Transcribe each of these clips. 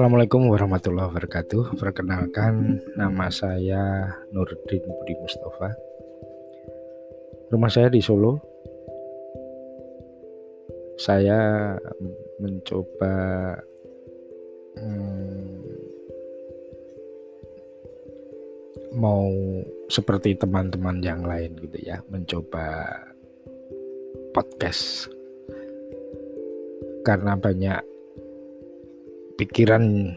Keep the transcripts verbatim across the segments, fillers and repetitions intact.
Assalamualaikum warahmatullahi wabarakatuh. Perkenalkan, nama saya Nurdin Budi Mustofa. Rumah saya di Solo. Saya mencoba hmm, mau seperti teman-teman yang lain gitu ya, mencoba podcast karena banyak pikiran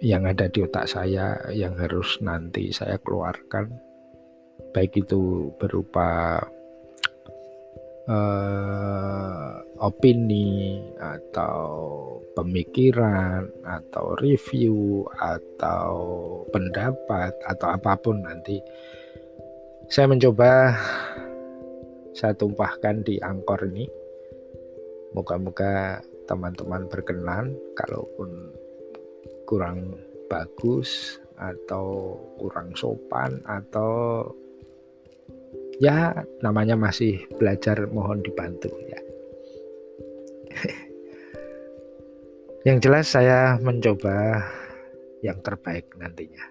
yang ada di otak saya yang harus nanti saya keluarkan, baik itu berupa eh, opini atau pemikiran atau review atau pendapat atau apapun. Nanti saya mencoba saya tumpahkan di Anchor ini, moga-moga teman-teman berkenan. Kalaupun kurang bagus atau kurang sopan atau ya namanya masih belajar, mohon dibantu ya. Yang jelas saya mencoba yang terbaik nantinya.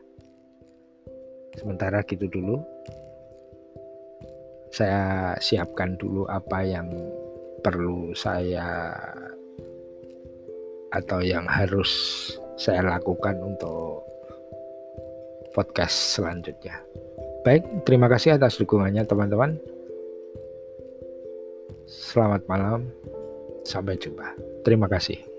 Sementara gitu dulu, saya siapkan dulu apa yang perlu saya atau yang harus saya lakukan untuk podcast selanjutnya. Baik, terima kasih atas dukungannya teman-teman. Selamat malam, sampai jumpa. Terima kasih.